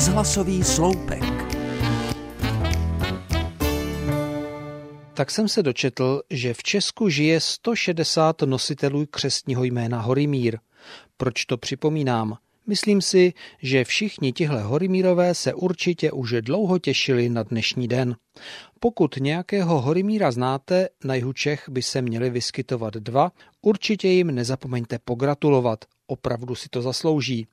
Rozhlasový sloupek. Tak jsem se dočetl, že v Česku žije 160 nositelů křestního jména Horymír. Proč to připomínám? Myslím si, že všichni tihle Horymírové se určitě už dlouho těšili na dnešní den. Pokud nějakého Horymíra znáte, na jihu Čech by se měli vyskytovat dva, určitě jim nezapomeňte pogratulovat. Opravdu si to zaslouží.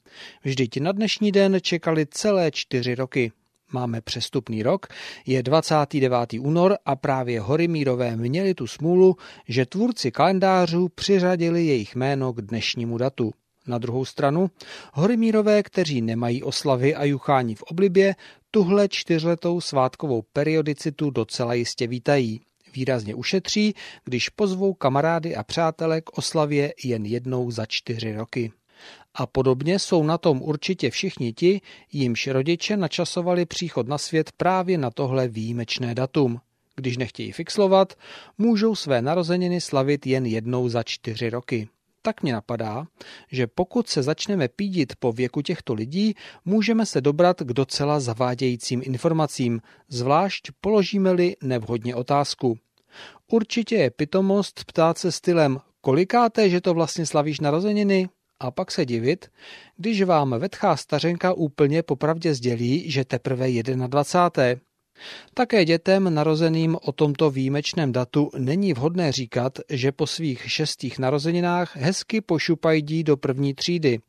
Vždyť na dnešní den čekali celé 4 roky. Máme přestupný rok, je 29. únor a právě Horymírové měli tu smůlu, že tvůrci kalendářů přiřadili jejich jméno k dnešnímu datu. Na druhou stranu, Horymírové, kteří nemají oslavy a juchání v oblibě, tuhle 4letou svátkovou periodicitu docela jistě vítají. Výrazně ušetří, když pozvou kamarády a přátele k oslavě jen jednou za 4 roky. A podobně jsou na tom určitě všichni ti, jimž rodiče načasovali příchod na svět právě na tohle výjimečné datum. Když nechtějí fixlovat, můžou své narozeniny slavit jen jednou za 4 roky. Tak mě napadá, že pokud se začneme pídit po věku těchto lidí, můžeme se dobrat k docela zavádějícím informacím, zvlášť položíme-li nevhodně otázku. Určitě je pitomost ptát se stylem kolikáté, že to vlastně slavíš narozeniny, a pak se divit, když vám vetchá stařenka úplně popravdě sdělí, že teprve 21. Také dětem narozeným o tomto výjimečném datu není vhodné říkat, že po svých 6. narozeninách hezky pošupají do 1. třídy.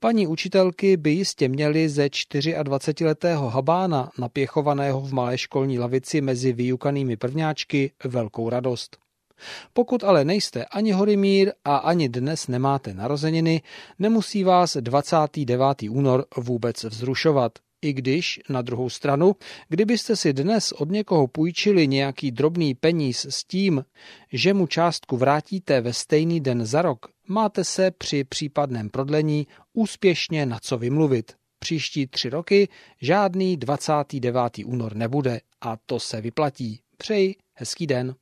Paní učitelky by jistě měly ze 24letého habána napěchovaného v malé školní lavici mezi vyjukanými prvňáčky velkou radost. Pokud ale nejste ani Horymír a ani dnes nemáte narozeniny, nemusí vás 29. únor vůbec vzrušovat. I když, na druhou stranu, kdybyste si dnes od někoho půjčili nějaký drobný peníz s tím, že mu částku vrátíte ve stejný den za rok, máte se při případném prodlení úspěšně na co vymluvit. Příští 3 roky žádný 29. únor nebude a to se vyplatí. Přeji hezký den.